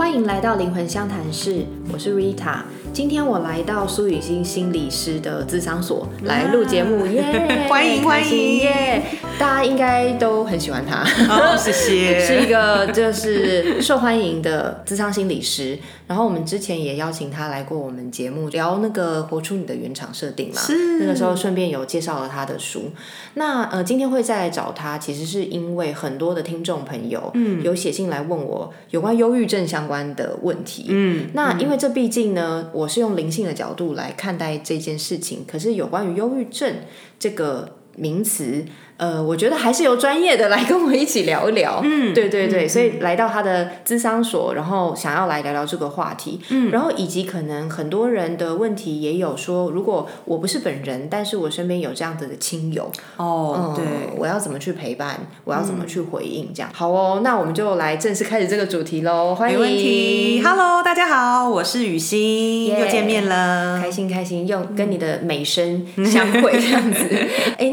欢迎来到灵魂相谈室，我是 Rita。今天我来到苏雨欣心理师的谘商所来录节目，耶！欢迎耶！大家应该都很喜欢他，谢谢。是一个就是受欢迎的谘商心理师。然后我们之前也邀请他来过我们节目，聊那个活出你的原厂设定嘛。是。那个时候顺便有介绍了他的书。那今天会再来找他，其实是因为很多的听众朋友有写信来问我有关忧郁症相关的问题。那因为这毕竟呢，我是用灵性的角度来看待这件事情，可是有关于忧郁症这个名词，我觉得还是由专业的来跟我一起聊一聊。对对对，所以来到他的谘商所，然后想要来聊聊这个话题。然后以及可能很多人的问题也有说，如果我不是本人，但是我身边有这样子的亲友，对，我要怎么去陪伴，我要怎么去回应这样。好哦，那我们就来正式开始这个主题咯。欢迎。没问题。 Hello， 大家好，我是雨欣，又见面了。开心，又跟你的美声相会这样子。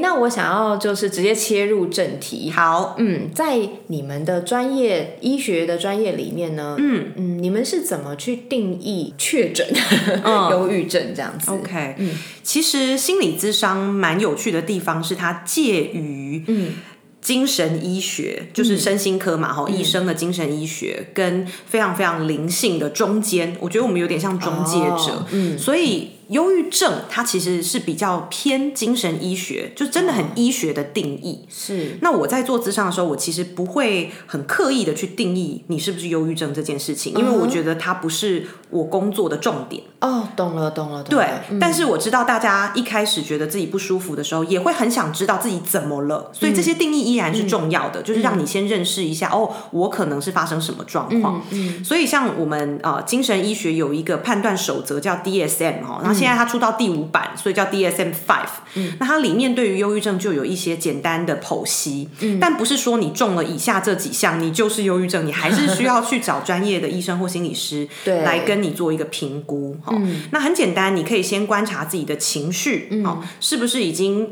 那我想要就是直接切入正题。好，在你们的专业医学的专业里面呢，你们是怎么去定义确诊忧郁症这样子 ？OK， 其实心理谘商蛮有趣的地方是它介于精神医学，就是身心科嘛，医生的精神医学跟非常非常灵性的中间，我觉得我们有点像中介者，所以。忧郁症它其实是比较偏精神医学，就真的很医学的定义。是。那我在做谘商的时候，我其实不会很刻意的去定义你是不是忧郁症这件事情，因为我觉得它不是我工作的重点。懂了。对，但是我知道大家一开始觉得自己不舒服的时候，也会很想知道自己怎么了，所以这些定义依然是重要的，就是让你先认识一下，我可能是发生什么状况。所以像我们精神医学有一个判断守则叫 DSM， 那现在它出到第5版，所以叫 DSM5。那它里面对于忧郁症就有一些简单的剖析，但不是说你中了以下这几项你就是忧郁症，你还是需要去找专业的医生或心理师来跟你做一个评估。那很简单，你可以先观察自己的情绪，是不是已经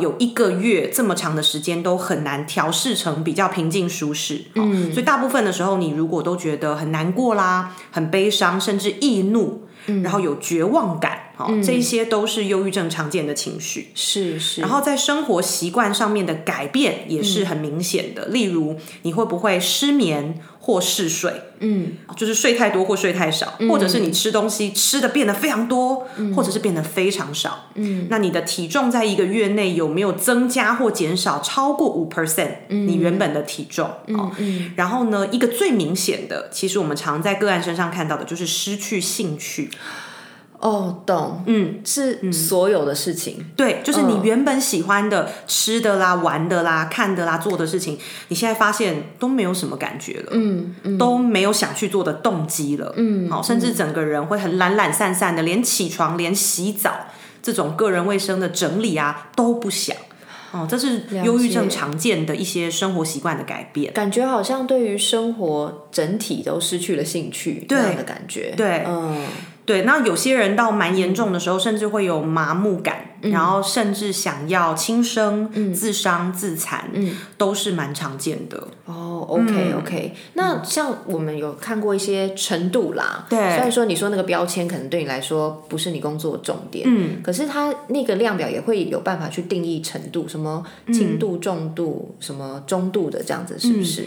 有1个月这么长的时间都很难调适成比较平静舒适。所以大部分的时候，你如果都觉得很难过啦，很悲伤，甚至易怒，然后有绝望感，这一些都是忧郁症常见的情绪。是。然后在生活习惯上面的改变也是很明显的，例如你会不会失眠或嗜睡，就是睡太多或睡太少，或者是你吃东西吃的变得非常多，或者是变得非常少。那你的体重在1个月内有没有增加或减少超过 5%，你原本的体重。然后呢，一个最明显的，其实我们常在个案身上看到的，就是失去兴趣。懂，是所有的事情。对，就是你原本喜欢的吃的啦、玩的啦、看的啦、做的事情，你现在发现都没有什么感觉了，都没有想去做的动机了，甚至整个人会很懒懒散散的，连起床、连洗澡这种个人卫生的整理啊都不想。这是忧郁症常见的一些生活习惯的改变，感觉好像对于生活整体都失去了兴趣这样的感觉。对，对，那有些人到蛮严重的时候，甚至会有麻木感，然后甚至想要轻生、自伤、自残，都是蛮常见的。OK，那像我们有看过一些程度啦，对，虽然说你说那个标签可能对你来说不是你工作重点，可是它那个量表也会有办法去定义程度，什么轻度、重度、什么中度的这样子，是不是？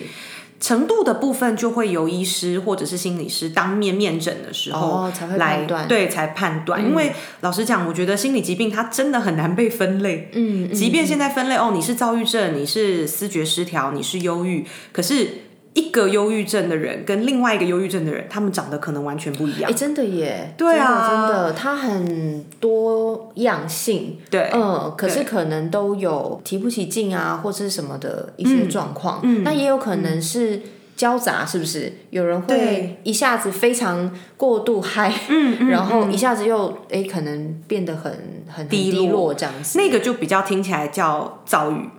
程度的部分就会由医师或者是心理师当面面诊的时候来才判断，因为老实讲，我觉得心理疾病它真的很难被分类。即便现在分类，你是躁郁症，你是思觉失调，你是忧郁，可是一个忧郁症的人跟另外一个忧郁症的人，他们长得可能完全不一样。真的耶。对啊，真的，它很多样性。对，可是可能都有提不起劲啊，或是什么的一些状况。那也有可能是交杂，是不是？有人会一下子非常过度嗨，然后一下子又可能变得很低落这样子。那个就比较听起来叫躁郁。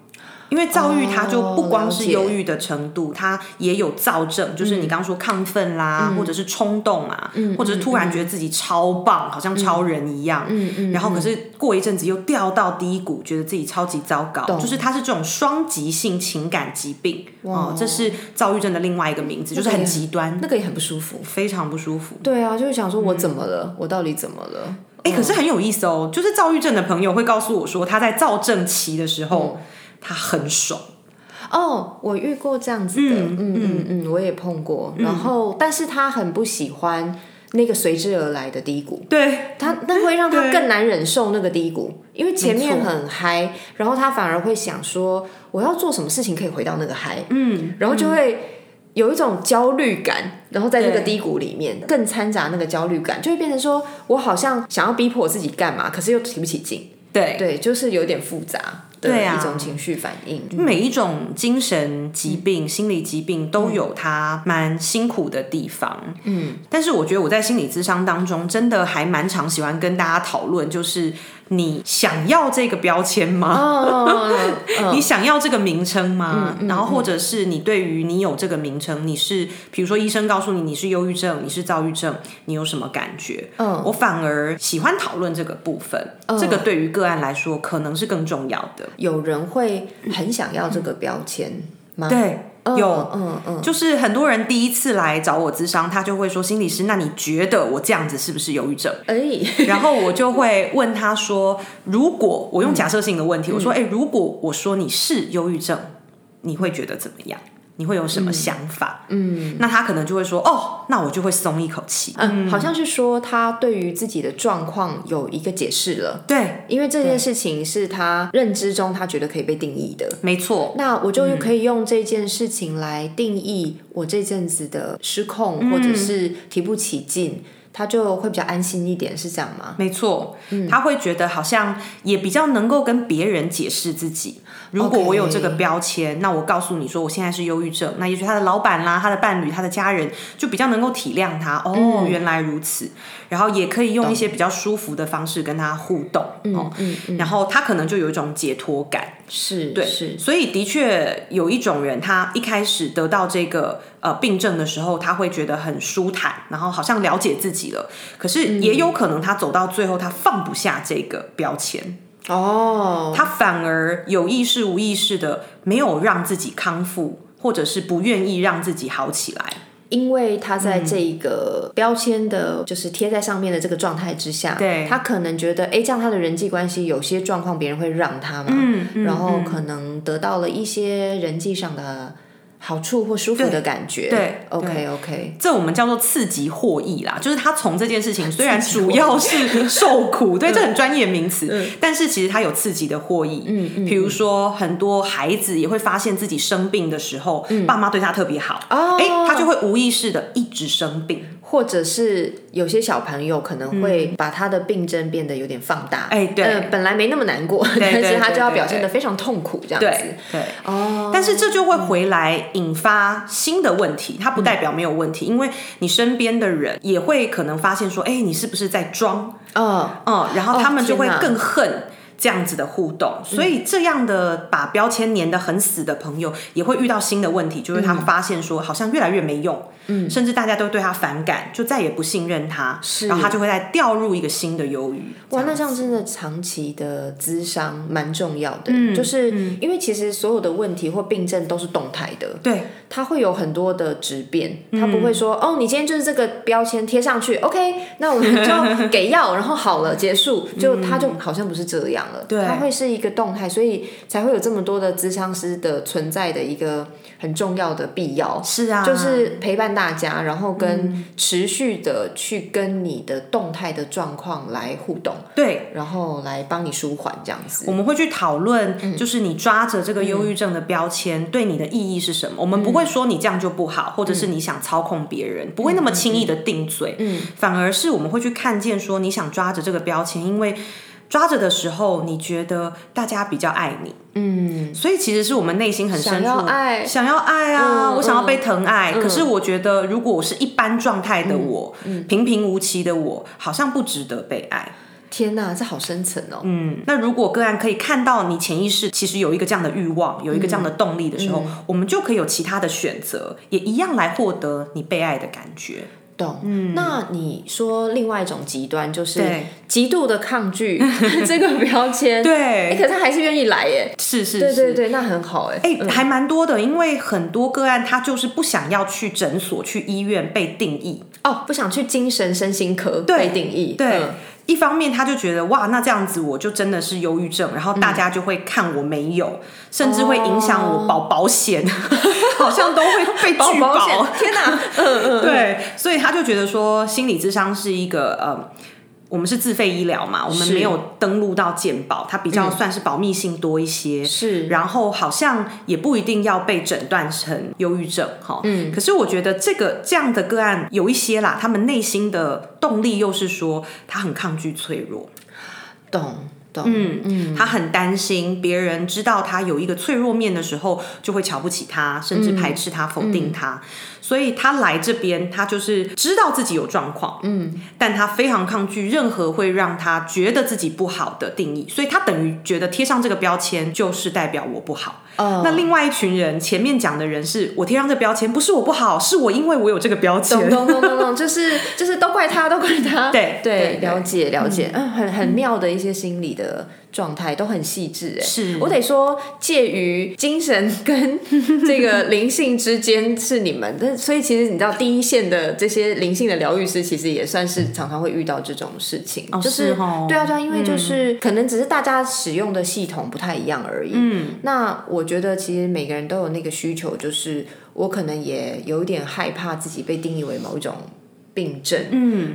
因为躁郁它就不光是忧郁的程度，它也有躁症，就是你刚刚说亢奋啦，或者是冲动啊，或者是突然觉得自己超棒，好像超人一样，然后可是过一阵子又掉到低谷，觉得自己超级糟糕，就是它是这种双极性情感疾病。这是躁郁症的另外一个名字，就是很极端，那个也很不舒服，非常不舒服。对啊，就是想说我怎么了，我到底怎么了。可是很有意思哦，就是躁郁症的朋友会告诉我说他在躁症期的时候，他很爽。我遇过这样子的，我也碰过，然后但是他很不喜欢那个随之而来的低谷，对他，那会让他更难忍受那个低谷，因为前面很嗨，然后他反而会想说我要做什么事情可以回到那个嗨，然后就会有一种焦虑感，然后在这个低谷里面更掺杂那个焦虑感，就会变成说我好像想要逼迫我自己干嘛，可是又提不起劲，对，就是有点复杂的一种情绪反应。每一种精神疾病、心理疾病都有它蛮辛苦的地方，但是我觉得我在心理咨商当中真的还蛮常喜欢跟大家讨论，就是你想要这个标签吗？你想要这个名称吗？然后或者是你对于你有这个名称，你是比如说医生告诉你你是忧郁症，你是躁郁症，你有什么感觉？我反而喜欢讨论这个部分，这个对于个案来说可能是更重要的。有人会很想要这个标签吗？对，有，就是很多人第一次来找我咨商，他就会说：“心理师，那你觉得我这样子是不是忧郁症？”然后我就会问他说：“如果我用假设性的问题，我说，如果我说你是忧郁症，你会觉得怎么样？”你会有什么想法？那他可能就会说那我就会松一口气。好像是说他对于自己的状况有一个解释了。对，因为这件事情是他认知中他觉得可以被定义的。没错，那我就可以用这件事情来定义我这阵子的失控，或者是提不起劲，他就会比较安心一点，是这样吗？没错，他会觉得好像也比较能够跟别人解释自己。如果我有这个标签，那我告诉你说我现在是忧郁症，那也许他的老板啦、他的伴侣、他的家人就比较能够体谅他。原来如此。然后也可以用一些比较舒服的方式跟他互动，然后他可能就有一种解脱感。是，对，是。所以的确有一种人，他一开始得到这个病症的时候，他会觉得很舒坦，然后好像了解自己了。可是也有可能他走到最后，他放不下这个标签。他反而有意识无意识的没有让自己康复，或者是不愿意让自己好起来。因为他在这个标签的就是贴在上面的这个状态之下，他可能觉得这样他的人际关系有些状况别人会让他嘛，然后可能得到了一些人际上的好处或舒服的感觉。对 OK， 这我们叫做刺激获益啦，就是他从这件事情虽然主要是受苦对，这很专业名词，但是其实他有刺激的获益。比如说很多孩子也会发现自己生病的时候，爸妈对他特别好，他就会无意识的一直生病。或者是有些小朋友可能会把他的病症变得有点放大，本来没那么难过，但是他就要表现得非常痛苦这样子。对，但是这就会回来引发新的问题，它不代表没有问题，因为你身边的人也会可能发现说，你是不是在装？然后他们就会更恨这样子的互动。所以这样的把标签粘得很死的朋友也会遇到新的问题，就是他发现说好像越来越没用，甚至大家都对他反感，就再也不信任他，然后他就会再掉入一个新的忧郁。那这样真的长期的咨商蛮重要的，就是因为其实所有的问题或病症都是动态的，对，它会有很多的质变，它不会说你今天就是这个标签贴上去 OK， 那我们就给药然后好了结束，就它就好像不是这样，它会是一个动态，所以才会有这么多的咨商师的存在的一个很重要的必要。是啊，就是陪伴大家，然后跟持续的去跟你的动态的状况来互动，对，然后来帮你舒缓这样子。我们会去讨论就是你抓着这个忧郁症的标签对你的意义是什么，我们不会说你这样就不好，或者是你想操控别人，不会那么轻易的定罪，反而是我们会去看见说你想抓着这个标签，因为抓着的时候你觉得大家比较爱你，所以其实是我们内心很深处想要爱啊，我想要被疼爱，可是我觉得如果我是一般状态的我，平平无奇的我好像不值得被爱。天哪，这好深层哦。嗯，那如果个案可以看到你潜意识其实有一个这样的欲望，有一个这样的动力的时候，我们就可以有其他的选择，也一样来获得你被爱的感觉。懂、那你说另外一种极端就是极度的抗拒这个标签对、可是他还是愿意来耶。是是是，对对对，那很好耶、还蛮多的，因为很多个案他就是不想要去诊所去医院被定义哦，不想去精神身心科被定义。 对、一方面他就觉得哇，那这样子我就真的是忧郁症，然后大家就会看我没有、甚至会影响我保保险、好像都会被拒保天哪对，所以他就觉得说心理咨商是一个我们是自费医疗嘛，我们没有登录到健保，它比较算是保密性多一些，是，然后好像也不一定要被诊断成忧郁症、可是我觉得这样的个案有一些啦，他们内心的动力又是说他很抗拒脆弱。懂懂，他很担心别人知道他有一个脆弱面的时候就会瞧不起他，甚至排斥他、否定他，所以他来这边他就是知道自己有状况，但他非常抗拒任何会让他觉得自己不好的定义，所以他等于觉得贴上这个标签就是代表我不好。那另外一群人前面讲的人是我贴上这个标签不是我不好，是我因为我有这个标签。懂懂懂懂，就是都怪他，都怪他。对对，了解了解，很妙的一些心理的状态都很细致。是，我得说介于精神跟这个灵性之间是你们的所以其实你知道第一线的这些灵性的疗愈师其实也算是常常会遇到这种事情、就是对啊对啊，因为就是、可能只是大家使用的系统不太一样而已。那我觉得其实每个人都有那个需求，就是我可能也有点害怕自己被定义为某一种病症，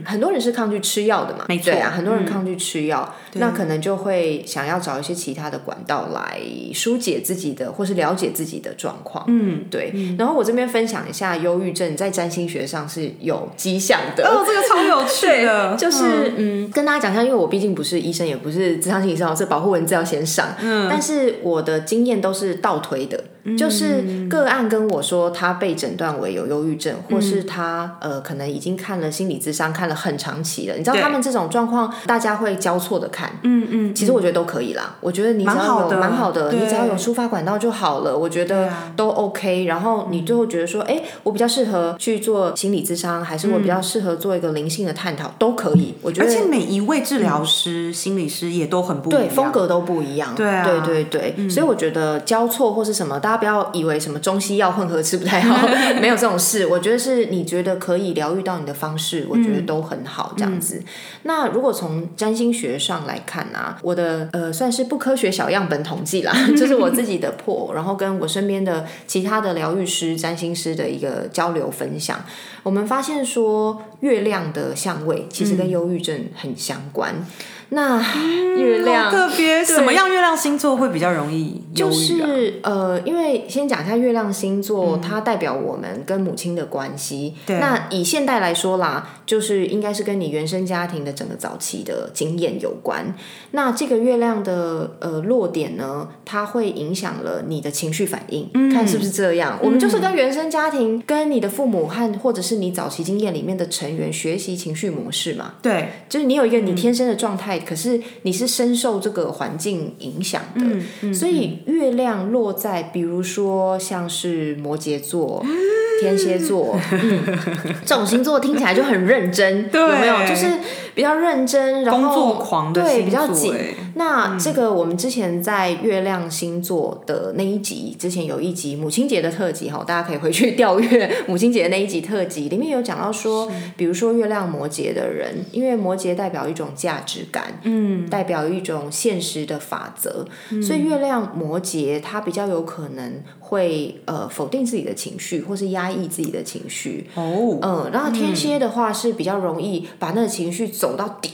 很多人是抗拒吃药的嘛，没错，对啊，很多人抗拒吃药，那可能就会想要找一些其他的管道来疏解自己的，或是了解自己的状况，对。然后我这边分享一下，忧郁症在占星学上是有迹象的。哦，这个超有趣的，就是跟大家讲一下，因为我毕竟不是医生，也不是咨商心理师，这保护文字要先上，但是我的经验都是倒推的。就是个案跟我说他被诊断为有忧郁症，或是他可能已经看了心理咨商看了很长期了，你知道他们这种状况大家会交错的看，其实我觉得都可以啦，我觉得你只要有蛮好的，你只要有抒发管道就好了，我觉得都 OK。 然后你就会觉得说我比较适合去做心理咨商，还是我比较适合做一个灵性的探讨，都可以。我觉得而且每一位治疗师、心理师也都很不一样，对，风格都不一样。 对对对，所以我觉得交错或是什么大家不要以为什么中西药混合吃不太好没有这种事，我觉得是你觉得可以疗愈到你的方式，我觉得都很好这样子。那如果从占星学上来看啊，我的算是不科学小样本统计啦就是我自己的破，然后跟我身边的其他的疗愈师、占星师的一个交流分享，我们发现说月亮的相位其实跟忧郁症很相关。那月亮特别什么样？月亮星座会比较容易忧郁？就是因为先讲一下月亮星座，它代表我们跟母亲的关系。那以现代来说啦，就是应该是跟你原生家庭的整个早期的经验有关。那这个月亮的落点呢，它会影响了你的情绪反应，看是不是这样。我们就是跟原生家庭、跟你的父母和或者是你早期经验里面的成员学习情绪模式嘛。对，就是你有一个你天生的状态。可是你是深受这个环境影响的，所以月亮落在比如说像是摩羯座、天蝎座这种星座听起来就很认真，有没有？就是比较认真，然后工作狂的星座，对，比较紧。那这个我们之前在月亮星座的那一集之前有一集母亲节的特辑，大家可以回去调阅母亲节的那一集特辑，里面有讲到说，比如说月亮摩羯的人，因为摩羯代表一种价值感，代表一种现实的法则，所以月亮摩羯它比较有可能会否定自己的情绪，或是压抑自己的情绪。然后天蝎的话是比较容易把那个情绪走到底。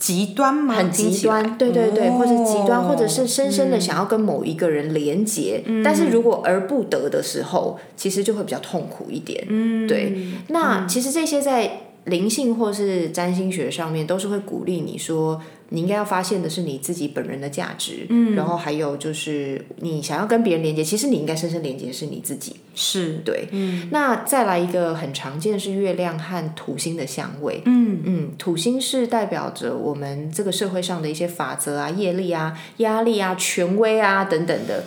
极端吗？很极端，对对对，或者极端，或者是深深的想要跟某一个人连结，但是如果而不得的时候，其实就会比较痛苦一点。对，那其实这些在灵性或是占星学上面都是会鼓励你说你应该要发现的是你自己本人的价值，嗯，然后还有就是你想要跟别人连接，其实你应该深深连接的是你自己，是对，嗯。那再来一个很常见是月亮和土星的相位，嗯嗯，土星是代表着我们这个社会上的一些法则啊、业力啊、压力啊、权威啊等等的。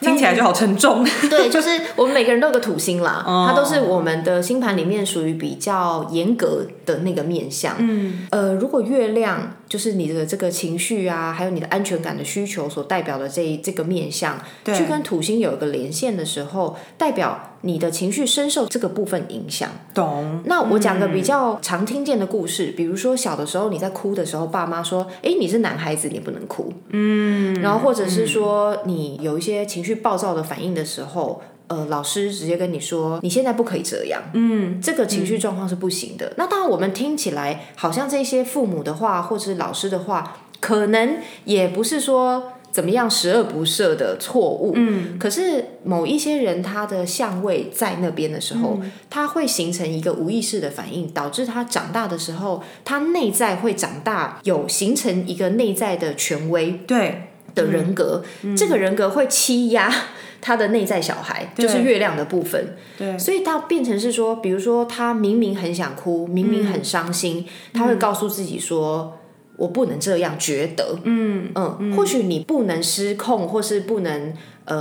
听起来就好沉重对，就是我们每个人都有个土星啦、哦、它都是我们的星盘里面属于比较严格的那个面向、嗯、如果月亮就是你的这个情绪啊还有你的安全感的需求所代表的这个面向去跟土星有一个连线的时候，代表你的情绪深受这个部分影响。懂。那我讲个比较常听见的故事、嗯、比如说小的时候你在哭的时候，爸妈说哎，你是男孩子你不能哭，嗯，然后或者是说、嗯、你有一些情绪暴躁的反应的时候，老师直接跟你说你现在不可以这样，嗯，这个情绪状况是不行的、嗯、那当然我们听起来好像这些父母的话或者是老师的话可能也不是说怎么样十恶不赦的错误、嗯、可是某一些人他的相位在那边的时候、嗯、他会形成一个无意识的反应，导致他长大的时候他内在会长大有形成一个内在的权威对的人格、嗯嗯、这个人格会欺压他的内在小孩，就是月亮的部分。对，所以他变成是说比如说他明明很想哭明明很伤心、嗯、他会告诉自己说我不能这样觉得，嗯嗯，或许你不能失控，或是不能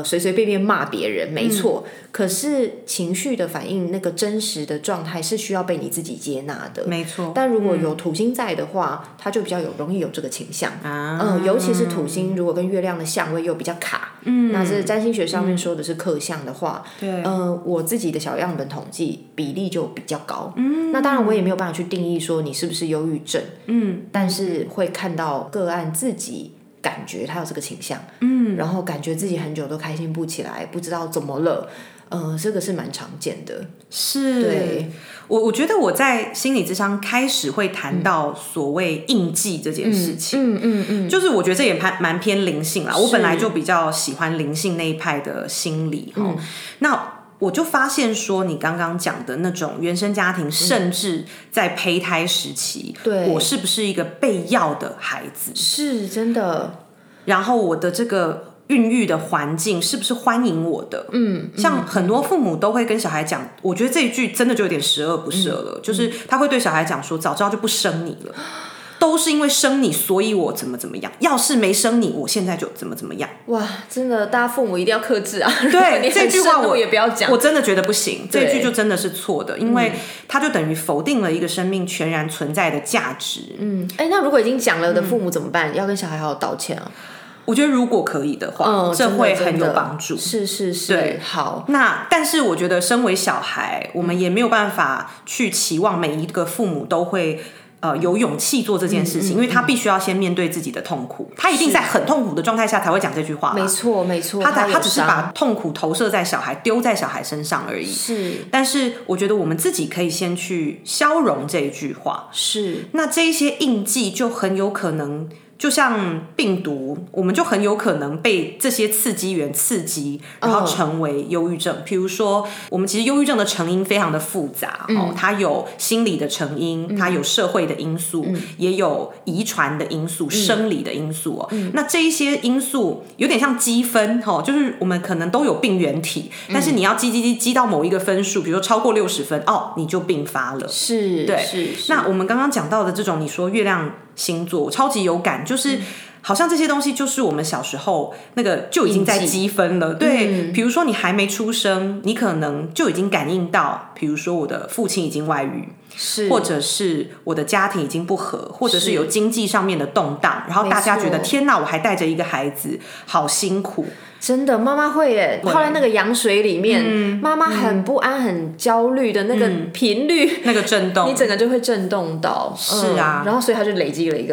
随随便便骂别人，没错、嗯。可是情绪的反应，那个真实的状态是需要被你自己接纳的，没错。但如果有土星在的话，嗯、它就比较容易有这个倾向啊、尤其是土星如果跟月亮的相位又比较卡，嗯，那是占星学上面说的是克相的话，对、嗯，我自己的小样本统计比例就比较高，嗯，那当然我也没有办法去定义说你是不是忧郁症，嗯，但是。会看到个案自己感觉他有这个倾向，嗯，然后感觉自己很久都开心不起来，不知道怎么了，这个是蛮常见的。是，对，我觉得我在心理咨商开始会谈到所谓印记这件事情，嗯嗯嗯，就是我觉得这也蛮偏灵性啦，我本来就比较喜欢灵性那一派的心理、嗯哦、那我就发现说你刚刚讲的那种原生家庭、嗯、甚至在胚胎时期对我是不是一个被要的孩子，是真的，然后我的这个孕育的环境是不是欢迎我的，嗯，像很多父母都会跟小孩讲、嗯、我觉得这一句真的就有点十恶不赦了、嗯、就是他会对小孩讲说早知道就不生你了，都是因为生你所以我怎么怎么样，要是没生你我现在就怎么怎么样。哇，真的大家父母一定要克制啊，对，这句话我也不要讲，我真的觉得不行，这句就真的是错的，因为它就等于否定了一个生命全然存在的价值。嗯，哎，那如果已经讲了的父母怎么办、嗯、要跟小孩好好道歉啊，我觉得如果可以的话、嗯、这会很有帮助，是是是，对，好。那但是我觉得身为小孩我们也没有办法去期望每一个父母都会有勇气做这件事情、嗯嗯嗯、因为他必须要先面对自己的痛苦，他一定在很痛苦的状态下才会讲这句话、啊、没错没错， 他只是把痛苦投射在小孩，丢在小孩身上而已，是。但是我觉得我们自己可以先去消融这一句话，是。那这一些印记就很有可能就像病毒，我们就很有可能被这些刺激源刺激，然后成为忧郁症、比如说我们其实忧郁症的成因非常的复杂、嗯哦、它有心理的成因、嗯、它有社会的因素、嗯、也有遗传的因素、嗯、生理的因素、哦嗯、那这一些因素有点像积分、哦、就是我们可能都有病原体、嗯、但是你要积到某一个分数，比如说超过60分哦，你就病发了，是，对，是是。那我们刚刚讲到的这种你说月亮星座我超级有感，就是、嗯、好像这些东西就是我们小时候那个就已经在积分了，对、嗯、比如说你还没出生你可能就已经感应到，比如说我的父亲已经外遇，是，或者是我的家庭已经不和，或者是有经济上面的动荡，然后大家觉得天哪我还带着一个孩子好辛苦，真的，妈妈会耶，泡在那个羊水里面、嗯、妈妈很不安、嗯、很焦虑的那个频率、嗯、那个震动你整个就会震动到，是啊、嗯、然后所以它就累积了你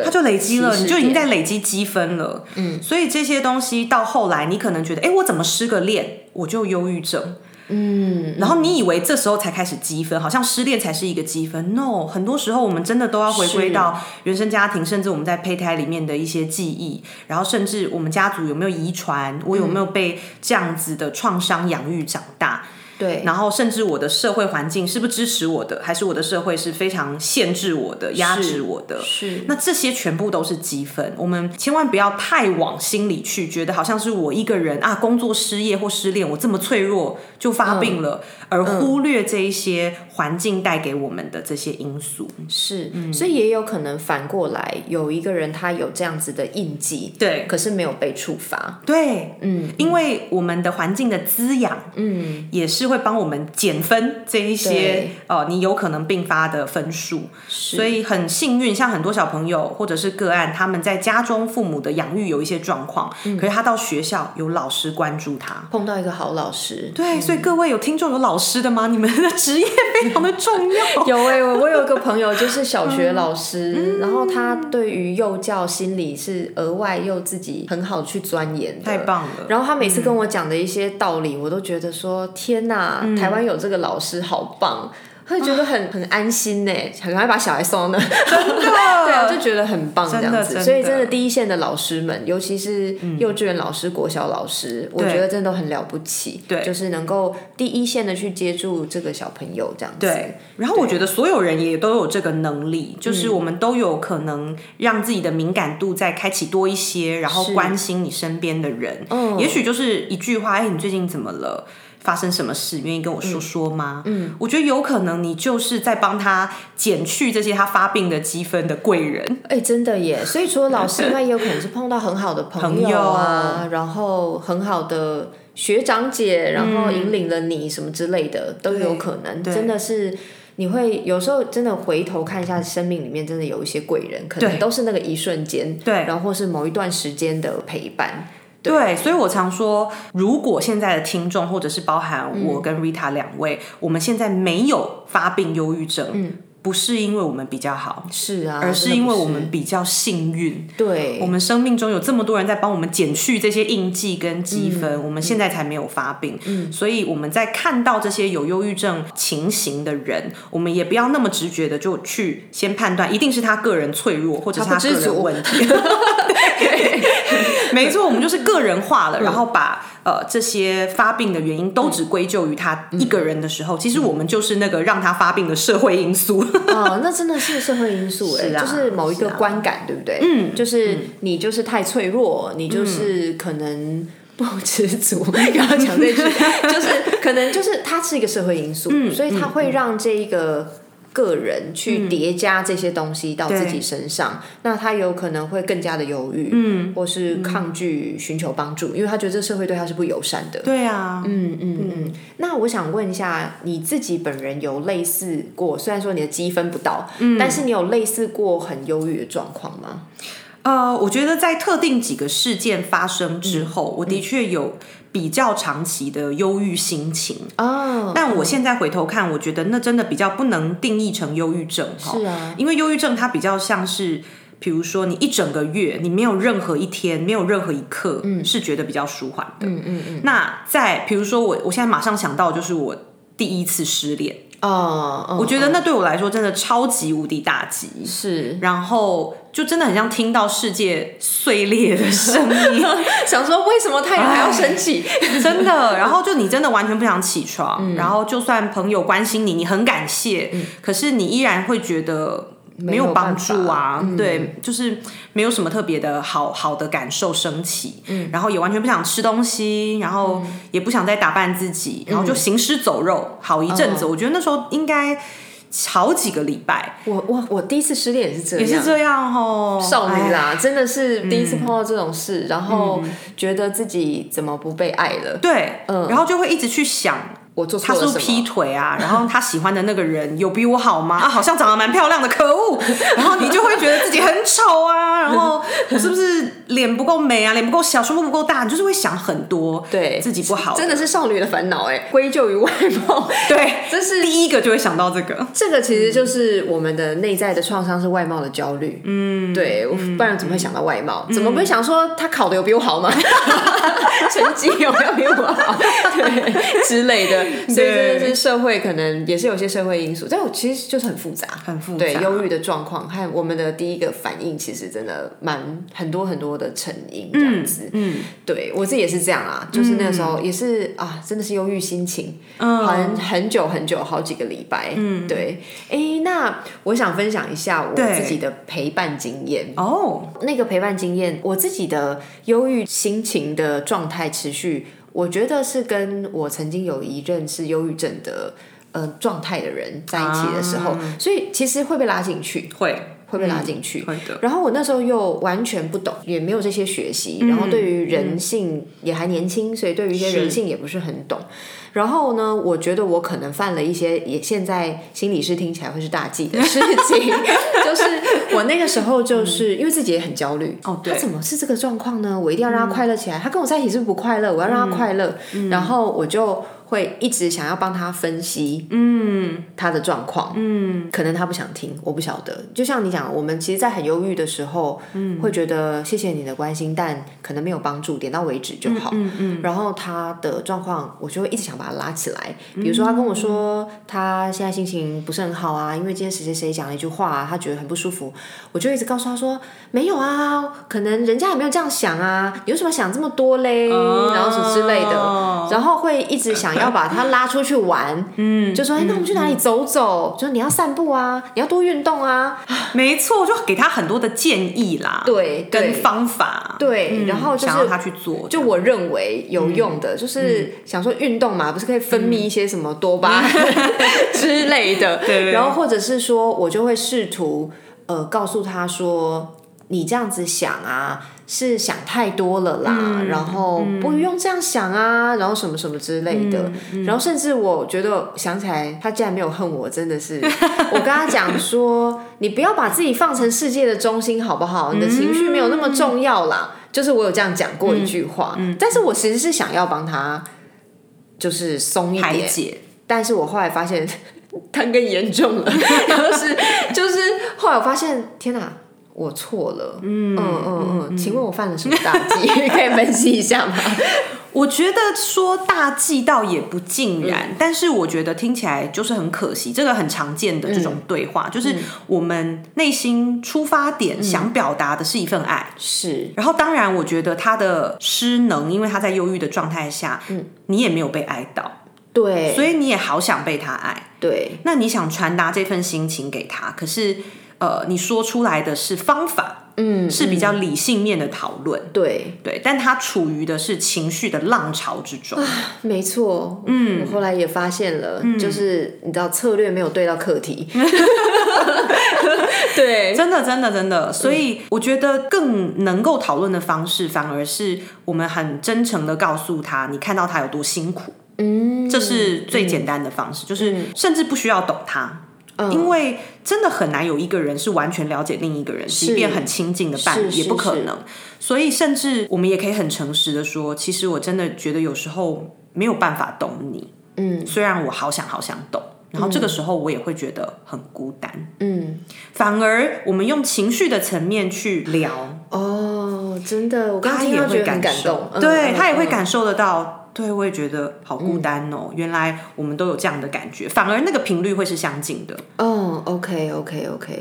就已经在累积积分了，嗯，所以这些东西到后来你可能觉得哎，我怎么失个恋我就忧郁症，嗯，然后你以为这时候才开始积分，好像失恋才是一个积分 No， 很多时候我们真的都要回归到原生家庭，甚至我们在胚胎里面的一些记忆，然后甚至我们家族有没有遗传，我有没有被这样子的创伤养育长大、嗯、对，然后甚至我的社会环境是不是支持我的，还是我的社会是非常限制我的，压制我的，是，那这些全部都是积分。我们千万不要太往心里去，觉得好像是我一个人啊，工作失业或失恋，我这么脆弱就发病了，而忽略这一些环境带给我们的这些因素。是，所以也有可能反过来有一个人他有这样子的印记，对，可是没有被触发。对，因为我们的环境的滋养也是会帮我们减分这一些你有可能并发的分数。所以很幸运，像很多小朋友或者是个案，他们在家中父母的养育有一些状况，可是他到学校有老师关注他，碰到一个好老师。对，所以各位有听众有老师的吗？你们的职业非常的重要。有欸，我有一个朋友就是小学老师，然后他对于幼教心理是额外又自己很好去钻研的，太棒了。然后他每次跟我讲的一些道理，我都觉得说天哪，台湾有这个老师好棒，会觉得很安心耶，很爱把小孩送到那，真的对啊，就觉得很棒这样子。所以真的第一线的老师们，尤其是幼稚园老师、国小老师，我觉得真的很了不起，对，就是能够第一线的去接触这个小朋友这样子。对，然后我觉得所有人也都有这个能力，就是我们都有可能让自己的敏感度再开启多一些，然后关心你身边的人，也许就是一句话，哎，你最近怎么了？发生什么事？愿意跟我说说吗？我觉得有可能你就是在帮他减去这些他发病的积分的贵人。哎，真的耶！所以除了老师以外，也有可能是碰到很好的朋友啊，然后很好的学长姐，然后引领了你什么之类的，都有可能。真的是。你会有时候真的回头看一下生命里面真的有一些贵人，可能都是那个一瞬间，对，然后或是某一段时间的陪伴。对，所以我常说，如果现在的听众或者是包含我跟 Rita 两位，我们现在没有发病忧郁症，不是因为我们比较好，是啊，而是因为我们比较幸运。对，我们生命中有这么多人在帮我们减去这些印记跟积分，我们现在才没有发病。所以我们在看到这些有忧郁症情形的人，我们也不要那么直觉的就去先判断一定是他个人脆弱或者是他个人问题。没错，我们就是个人化了，然后把这些发病的原因都只归咎于他一个人的时候，其实我们就是那个让他发病的社会因素。那真的是社会因素欸，是啊，就是某一个观感，对不对？就是你就是太脆弱，你就是可能不知足，然后讲这句就是可能就是它是一个社会因素，所以它会让这一个个人去叠加这些东西到自己身上，那他有可能会更加的犹豫，或是抗拒寻求帮助，因为他觉得这社会对他是不友善的。对啊，那我想问一下，你自己本人有类似过，虽然说你的积分不到，但是你有类似过很忧郁的状况吗？我觉得在特定几个事件发生之后，我的确有比较长期的忧郁心情。但我现在回头看，我觉得那真的比较不能定义成忧郁症。是啊，因为忧郁症它比较像是比如说你一整个月你没有任何一天没有任何一刻是觉得比较舒缓的。那在比如说我现在马上想到就是我第一次失恋，我觉得那对我来说真的超级无敌大击，是，然后就真的很像听到世界碎裂的声音，想说为什么太阳还要升起，真的。然后就你真的完全不想起床，然后就算朋友关心你，你很感谢，可是你依然会觉得没有帮助啊，对，就是没有什么特别的好的感受升起，然后也完全不想吃东西，然后也不想再打扮自己，然后就行尸走肉好一阵子。我觉得那时候应该好几个礼拜。我第一次失恋也是这样，少女啦，真的是第一次碰到这种事，然后觉得自己怎么不被爱了，对，然后就会一直去想我做错了什么，他是劈腿啊，然后他喜欢的那个人有比我好吗？啊，好像长得蛮漂亮的，可恶！然后你就会觉得自己很丑啊，然后我是不是脸不够美啊，脸不够小，胸部不够大，你就是会想很多，对自己不好，真的是少女的烦恼欸，归咎于外貌，对，这是第一个就会想到这个。这个其实就是我们的内在的创伤是外貌的焦虑，对，不然怎么会想到外貌？怎么不会想说他考的有比我好吗？成绩有没有比我好？对，之类的。所以真的是社会可能也是有些社会因素，但我其实就是很复杂，很复杂。对，忧郁的状况和我们的第一个反应，其实真的蛮很多很多多的成因这样子。对，我自己也是这样啊，就是那时候也是啊，真的是忧郁心情，很久好几个礼拜。对，哎，那我想分享一下我自己的陪伴经验哦。那个陪伴经验，我自己的忧郁心情的状态持续，我觉得是跟我曾经有一任是忧郁症的状态的人在一起的时候，所以其实会被拉进去，会被拉进去。然后我那时候又完全不懂，也没有这些学习，然后对于人性也还年轻，所以对于一些人性也不是很懂。然后呢，我觉得我可能犯了一些也现在心理师听起来会是大忌的事情，就是我那个时候就是因为自己也很焦虑，他怎么是这个状况呢？我一定要让他快乐起来，他跟我在一起是不快乐，我要让他快乐。然后我就会一直想要帮他分析他的状况，可能他不想听，我不晓得。就像你讲，我们其实在很忧郁的时候会觉得谢谢你的关心，但可能没有帮助，点到为止就好。然后他的状况我就会一直想把他拉起来，比如说他跟我说他现在心情不是很好啊，因为今天谁谁谁讲了一句话啊，他觉得很不舒服，我就一直告诉他说没有啊，可能人家也没有这样想啊，你为什么想这么多嘞，然后什么之类的，然后会一直想要把他拉出去玩，就说，那我们去哪里走走？就是你要散步啊，你要多运动啊。没错，就给他很多的建议啦，对，跟方法，对，然后就是想要他去做，就我认为有用的，就是想说运动嘛，不是可以分泌一些什么多巴胺之类的，对。然后或者是说我就会试图告诉他说，你这样子想啊，是想太多了啦，然后不用这样想啊，然后什么什么之类的。然后甚至我觉得想起来他竟然没有恨我，真的是我跟他讲说你不要把自己放成世界的中心好不好，你的情绪没有那么重要啦，就是我有这样讲过一句话。但是我其实是想要帮他就是松一点排解，但是我后来发现他更严重了就是后来我发现天哪，我错了。请问我犯了什么大忌？可以分析一下吗？我觉得说大忌倒也不尽然，但是我觉得听起来就是很可惜，这个很常见的这种对话，就是我们内心出发点想表达的是一份爱，是。然后当然我觉得他的失能，因为他在忧郁的状态下，你也没有被爱到，对，所以你也好想被他爱，对。那你想传达这份心情给他，可是你说出来的是方法，是比较理性面的讨论，对，但它处于的是情绪的浪潮之中，没错。我后来也发现了，就是你知道策略没有对到课题对，真的，所以我觉得更能够讨论的方式反而是我们很真诚的告诉他你看到他有多辛苦，这是最简单的方式，就是甚至不需要懂他，因为真的很难有一个人是完全了解另一个人，即便很亲近的伴侣也不可能。所以甚至我们也可以很诚实的说，其实我真的觉得有时候没有办法懂你，虽然我好想懂，然后这个时候我也会觉得很孤单。反而我们用情绪的层面去聊，真的，我刚刚听到觉得很感动，对，他也会感受得到，对，我也觉得好孤单哦，原来我们都有这样的感觉，反而那个频率会是相近的。OK，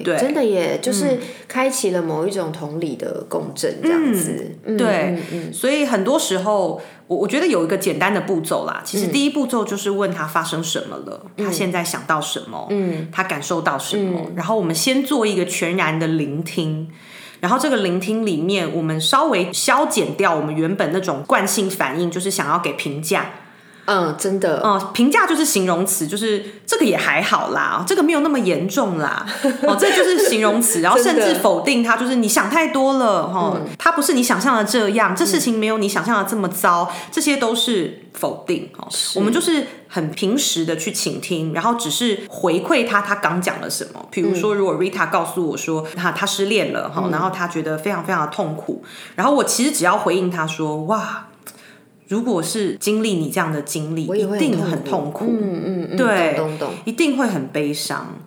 对，真的耶，就是开启了某一种同理的共振这样子。对，所以很多时候我觉得有一个简单的步骤啦，其实第一步骤就是问他发生什么了，他现在想到什么，他感受到什么，然后我们先做一个全然的聆听。然后这个聆听里面，我们稍微消减掉我们原本那种惯性反应，就是想要给评价。真的，评价就是形容词，就是这个也还好啦，这个没有那么严重啦，这就是形容词。然后甚至否定他，就是你想太多了，他不是你想象的这样，这事情没有你想象的这么糟，这些都是否定。我们就是很平时的去倾听，然后只是回馈他刚讲了什么。比如说如果 Rita 告诉我说他失恋了，然后他觉得非常非常的痛苦，然后我其实只要回应他说，哇，如果是经历你这样的经历，一定很痛苦，对，一定会很悲伤，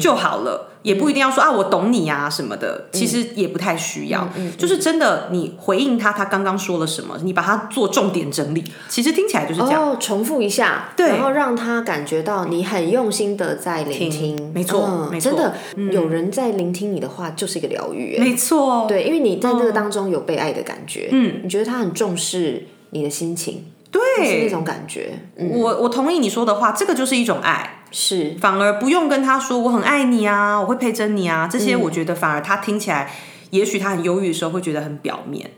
就好了，也不一定要说啊我懂你啊什么的，其实也不太需要，就是真的你回应他，他刚刚说了什么，你把它做重点整理，其实听起来就是这样，重复一下，对，然后让他感觉到你很用心的在聆听，没错，没错，真的有人在聆听你的话就是一个疗愈，没错，对，因为你在这个当中有被爱的感觉，你觉得他很重视你的心情，对，就是那种感觉，我同意你说的话，这个就是一种爱。是，反而不用跟他说我很爱你啊，我会陪着你啊，这些我觉得反而他听起来，也许他很忧郁的时候会觉得很表面，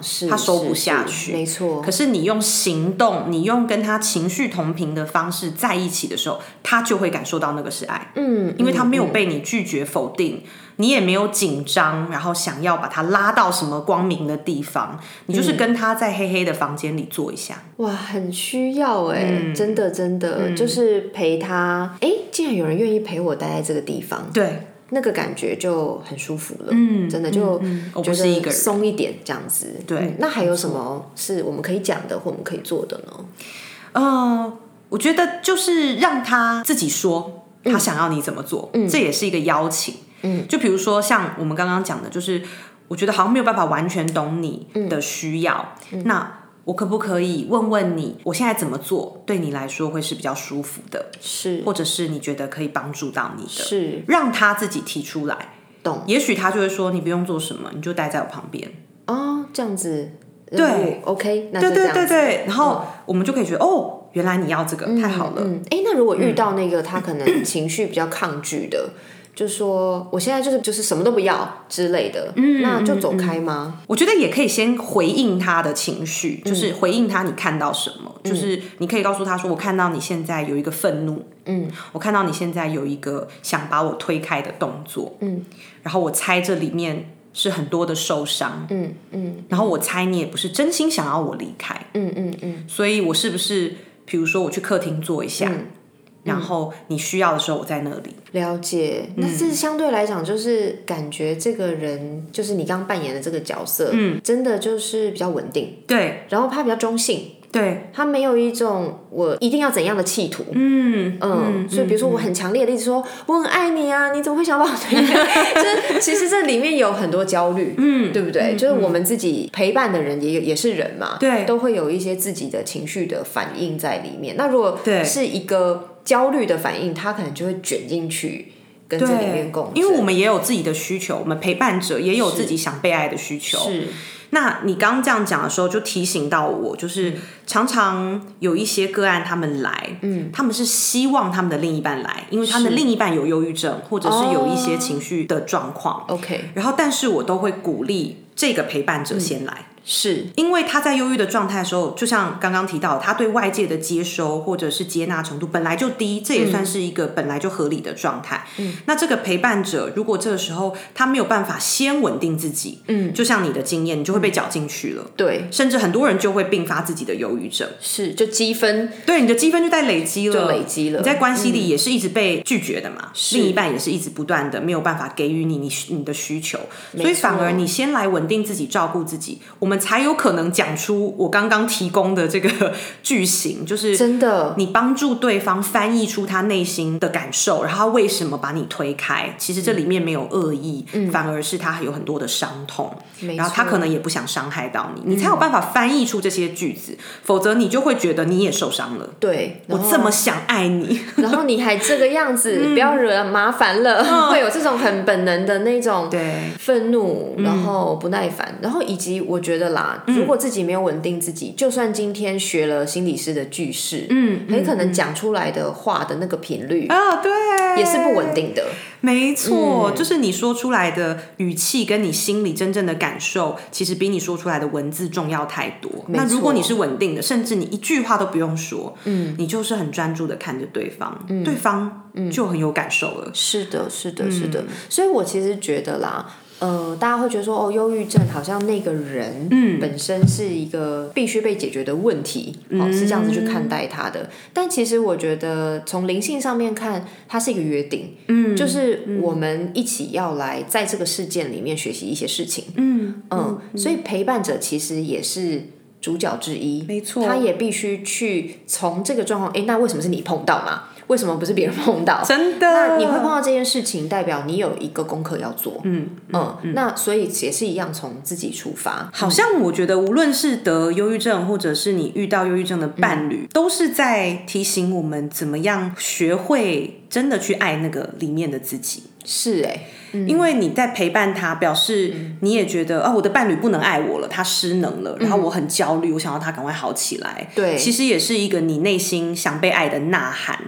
是，他收不下去，没错。可是你用行动，你用跟他情绪同频的方式在一起的时候，他就会感受到那个是爱，因为他没有被你拒绝否定，你也没有紧张，然后想要把他拉到什么光明的地方，你就是跟他在黑黑的房间里坐一下。哇，很需要真的真的，就是陪他。竟然有人愿意陪我待在这个地方，对，那个感觉就很舒服了，真的就觉得松一点这样子。对，那还有什么是我们可以讲的或我们可以做的呢？我觉得就是让他自己说他想要你怎么做，这也是一个邀请。就比如说像我们刚刚讲的，就是我觉得好像没有办法完全懂你的需要，那我可不可以问问你我现在怎么做对你来说会是比较舒服的，是，或者是你觉得可以帮助到你的，是，让他自己提出来，懂，也许他就会说你不用做什么，你就待在我旁边，这样子，对， OK， 那就这样子，对对对对，然后我们就可以觉得原来你要这个，太好了。那如果遇到那个他可能情绪比较抗拒的就说我现在就是什么都不要之类的，那就走开吗？我觉得也可以先回应他的情绪，就是回应他你看到什么，就是你可以告诉他说我看到你现在有一个愤怒，我看到你现在有一个想把我推开的动作，然后我猜这里面是很多的受伤，然后我猜你也不是真心想要我离开，所以我是不是比如说我去客厅坐一下，然后你需要的时候我在那里，了解。那这相对来讲就是感觉这个人就是你刚扮演的这个角色，真的就是比较稳定，对，然后他比较中性，对，他没有一种我一定要怎样的企图，所以比如说我很强烈的一直说我很爱你啊，你怎么会想把我推开？其实这里面有很多焦虑，对不对？就是我们自己陪伴的人也是人嘛，对，都会有一些自己的情绪的反应在里面。那如果是一个焦虑的反应，他可能就会卷进去跟这里面共振，因为我们也有自己的需求，我们陪伴者也有自己想被爱的需求，是。那你刚刚这样讲的时候就提醒到我，就是常常有一些个案他们来，他们是希望他们的另一半来，因为他们的另一半有忧郁症或者是有一些情绪的状况，然后但是我都会鼓励这个陪伴者先来，是因为他在忧郁的状态的时候，就像刚刚提到他对外界的接收或者是接纳程度本来就低，这也算是一个本来就合理的状态，那这个陪伴者如果这个时候他没有办法先稳定自己，就像你的经验，你就会被搅进去了，对，甚至很多人就会并发自己的忧郁症，是，就积分，对，你的积分就在累积了，就累积了，你在关系里也是一直被拒绝的嘛，另一半也是一直不断的没有办法给予你的需求，所以反而你先来稳定自己，照顾自己，我们才有可能讲出我刚刚提供的这个句型，就是真的你帮助对方翻译出他内心的感受，然后他为什么把你推开，其实这里面没有恶意，反而是他有很多的伤痛，然后他可能也不想伤害到你，你才有办法翻译出这些句子，否则你就会觉得你也受伤了，对，我这么想爱你然后你还这个样子，不要惹麻烦了，会有这种很本能的那种愤怒，然后不耐烦，然后以及我觉得啦，如果自己没有稳定自己，就算今天学了心理师的句式，很可能讲出来的话的那个频率啊，对，也是不稳定的，没错，就是你说出来的语气跟你心里真正的感受，其实比你说出来的文字重要太多。那如果你是稳定的，甚至你一句话都不用说，你就是很专注的看着对方，对方就很有感受了。是的，是的，是的。所以我其实觉得啦。大家会觉得说哦，忧郁症好像那个人本身是一个必须被解决的问题，是这样子去看待他的。但其实我觉得从灵性上面看，它是一个约定，就是我们一起要来在这个事件里面学习一些事情，所以陪伴者其实也是主角之一，没错，他也必须去从这个状况，那为什么是你碰到嘛？为什么不是别人碰到？真的，那你会碰到这件事情，代表你有一个功课要做。那所以也是一样，从自己出发。好像我觉得，无论是得忧郁症，或者是你遇到忧郁症的伴侣，都是在提醒我们怎么样学会真的去爱那个里面的自己。是因为你在陪伴他，表示你也觉得我的伴侣不能爱我了，他失能了，然后我很焦虑，我想要他赶快好起来。对，其实也是一个你内心想被爱的呐喊。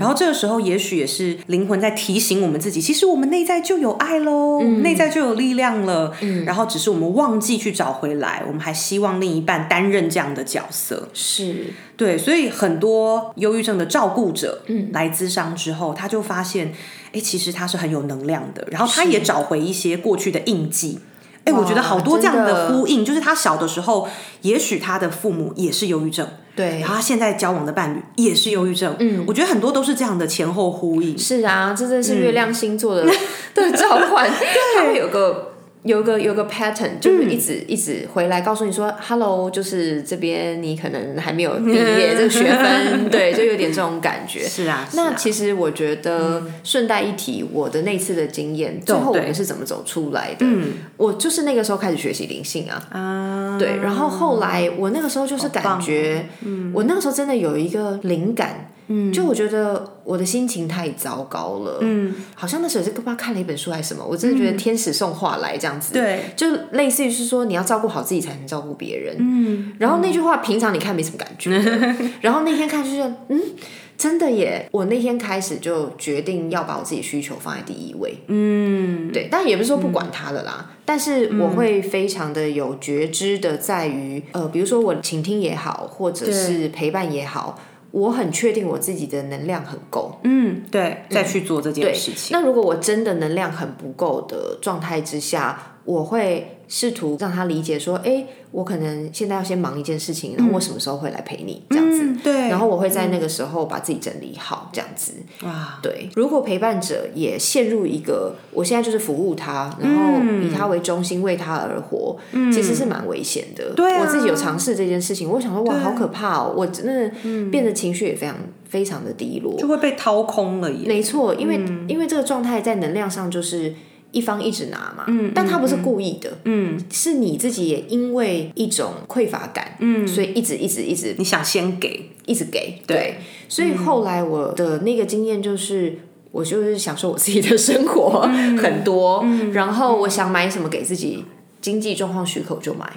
然后这个时候也许也是灵魂在提醒我们自己，其实我们内在就有爱咯，我们内在就有力量了，然后只是我们忘记去找回来，我们还希望另一半担任这样的角色。是，对，所以很多忧郁症的照顾者来咨商之后，他就发现其实他是很有能量的，然后他也找回一些过去的印记。我觉得好多这样的呼应，就是他小的时候也许他的父母也是忧郁症，对，然后他现在交往的伴侣也是忧郁症。我觉得很多都是这样的前后呼应。是啊，这真的是月亮星座的召唤。他会有个 pattern， 就是一直回来告诉你说 hello， 就是这边你可能还没有毕业这个学分。对，就有点这种感觉。是啊，那其实我觉得顺带一提我的那次的经验，最后我们是怎么走出来的。我就是那个时候开始学习灵性啊，对，然后后来我那个时候就是感觉我那个时候真的有一个灵感，就我觉得我的心情太糟糕了，好像那时候是看了一本书还是什么，我真的觉得天使送话来这样子。对，就类似于是说你要照顾好自己才能照顾别人。然后那句话平常你看没什么感觉，然后那天看就是真的耶！我那天开始就决定要把我自己需求放在第一位。对，但也不是说不管它了啦，但是我会非常的有觉知的在于比如说我倾听也好，或者是陪伴也好，我很确定我自己的能量很够。对，再去做这件事情。那如果我真的能量很不够的状态之下，我会试图让他理解说我可能现在要先忙一件事情，然后我什么时候会来陪你这样子。对，然后我会在那个时候把自己整理好这样子。对，如果陪伴者也陷入一个我现在就是服务他，然后以他为中心为他而活，其实是蛮危险的。对，我自己有尝试这件事情，我想说哇好可怕哦，我真的变得情绪也非常非常的低落，就会被掏空了耶。没错，因为这个状态在能量上就是一方一直拿嘛，但他不是故意的，是你自己也因为一种匮乏感，所以一直你想先给，一直给，对，所以后来我的那个经验就是，我就是享受我自己的生活很多，然后我想买什么给自己。经济状况许可就买，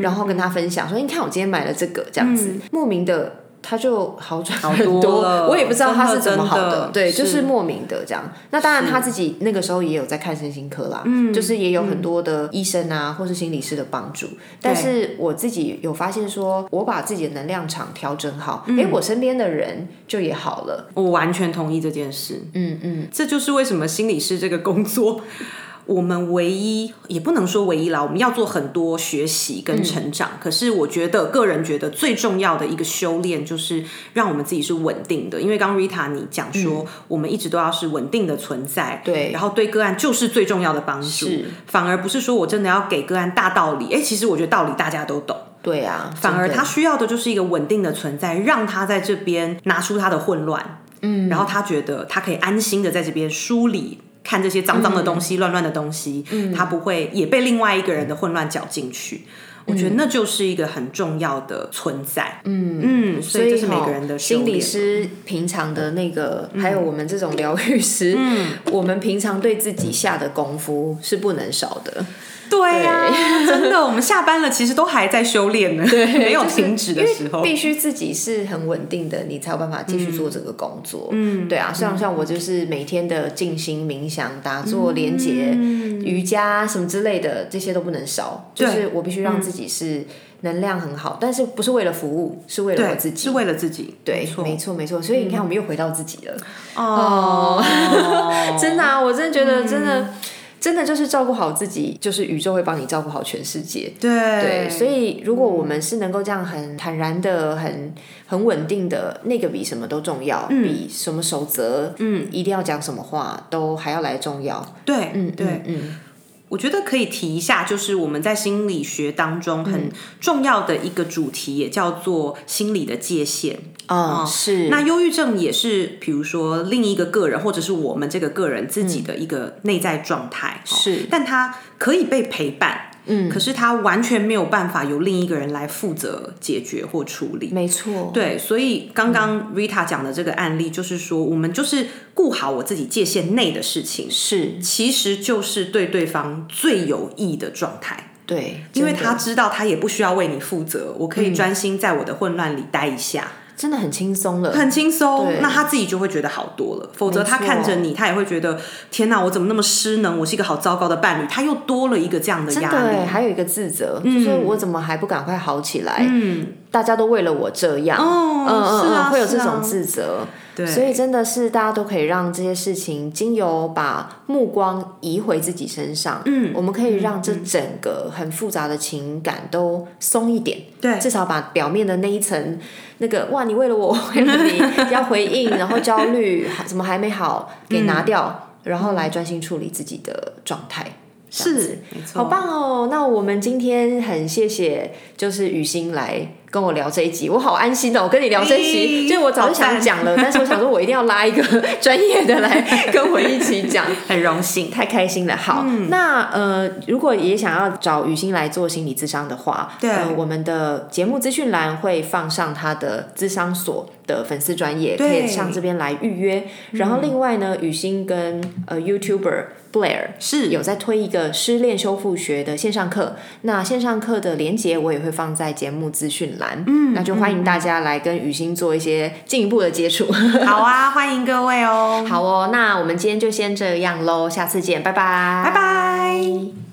然后跟他分享说你看我今天买了这个这样子，莫名的他就好转很多了，我也不知道他是怎么好 的，对，就是莫名的这样。那当然他自己那个时候也有在看身心科啦，就是也有很多的医生啊或是心理师的帮助，但是我自己有发现说我把自己的能量场调整好，我身边的人就也好了。我完全同意这件事。这就是为什么心理师这个工作我们唯一，也不能说唯一啦，我们要做很多学习跟成长，可是我觉得个人觉得最重要的一个修炼就是让我们自己是稳定的。因为刚 Rita 你讲说我们一直都要是稳定的存在，对，然后对个案就是最重要的帮助，反而不是说我真的要给个案大道理，其实我觉得道理大家都懂。对啊，反而他需要的就是一个稳定的存在，让他在这边拿出他的混乱，然后他觉得他可以安心的在这边梳理，看这些脏脏的东西，乱乱的东西，他不会也被另外一个人的混乱搅进去。我觉得那就是一个很重要的存在。所以这是每个人的修炼。心理师平常的那个，还有我们这种疗愈师，我们平常对自己下的功夫是不能少的。对啊，真的，我们下班了其实都还在修炼呢，没有停止的时候，就是，必须自己是很稳定的你才有办法继续做这个工作。对啊，像我就是每天的静心冥想打坐连结瑜伽什么之类的，这些都不能少，就是我必须让自己是能量很好，但是不是为了服务，是为了我自己，是为了自己。对，没错。所以你看我们又回到自己了。真的啊，我真的觉得真的就是照顾好自己，就是宇宙会帮你照顾好全世界。对，所以如果我们是能够这样很坦然的、很稳定的，那个比什么都重要，比什么守则一定要讲什么话都还要来重要。对。我觉得可以提一下，就是我们在心理学当中很重要的一个主题，也叫做心理的界限。嗯，是。那忧郁症也是，比如说另一个个人，或者是我们这个个人自己的一个内在状态。是，但它可以被陪伴。嗯，可是他完全没有办法由另一个人来负责解决或处理。没错，对，所以刚刚 Rita 讲的这个案例，就是说我们就是顾好我自己界限内的事情，是，其实就是对对方最有益的状态。对，因为他知道他也不需要为你负责，我可以专心在我的混乱里待一下。真的很轻松了，很轻松，那他自己就会觉得好多了。否则他看着你，他也会觉得天哪，我怎么那么失能，我是一个好糟糕的伴侣，他又多了一个这样的压力。真的，还有一个自责，就是我怎么还不赶快好起来，大家都为了我这样，是啊，会有这种自责。对，所以真的是大家都可以让这些事情经由把目光移回自己身上，我们可以让这整个很复杂的情感都松一点。对，至少把表面的那一层那个哇，你为了我，为了你要回应，然后焦虑怎么还没好给拿掉，然后来专心处理自己的状态。是，没错，好棒哦！那我们今天很谢谢，就是雨欣来跟我聊这一集，我好安心哦。我跟你聊这一集，就是我早就想讲了，但是我想说我一定要拉一个专业的来跟我一起讲，很荣幸，太开心了。好，那如果也想要找雨欣来做心理咨商的话，对，我们的节目资讯栏会放上他的咨商所的粉丝专页，可以上这边来预约。然后另外呢，雨欣跟YouTuber Blair 是有在推一个失恋修复学的线上课，那线上课的连结我也会放在节目资讯栏，那就欢迎大家来跟雨欣做一些进一步的接触。好啊，欢迎各位哦。好哦，那我们今天就先这样咯，下次见，拜拜，拜拜。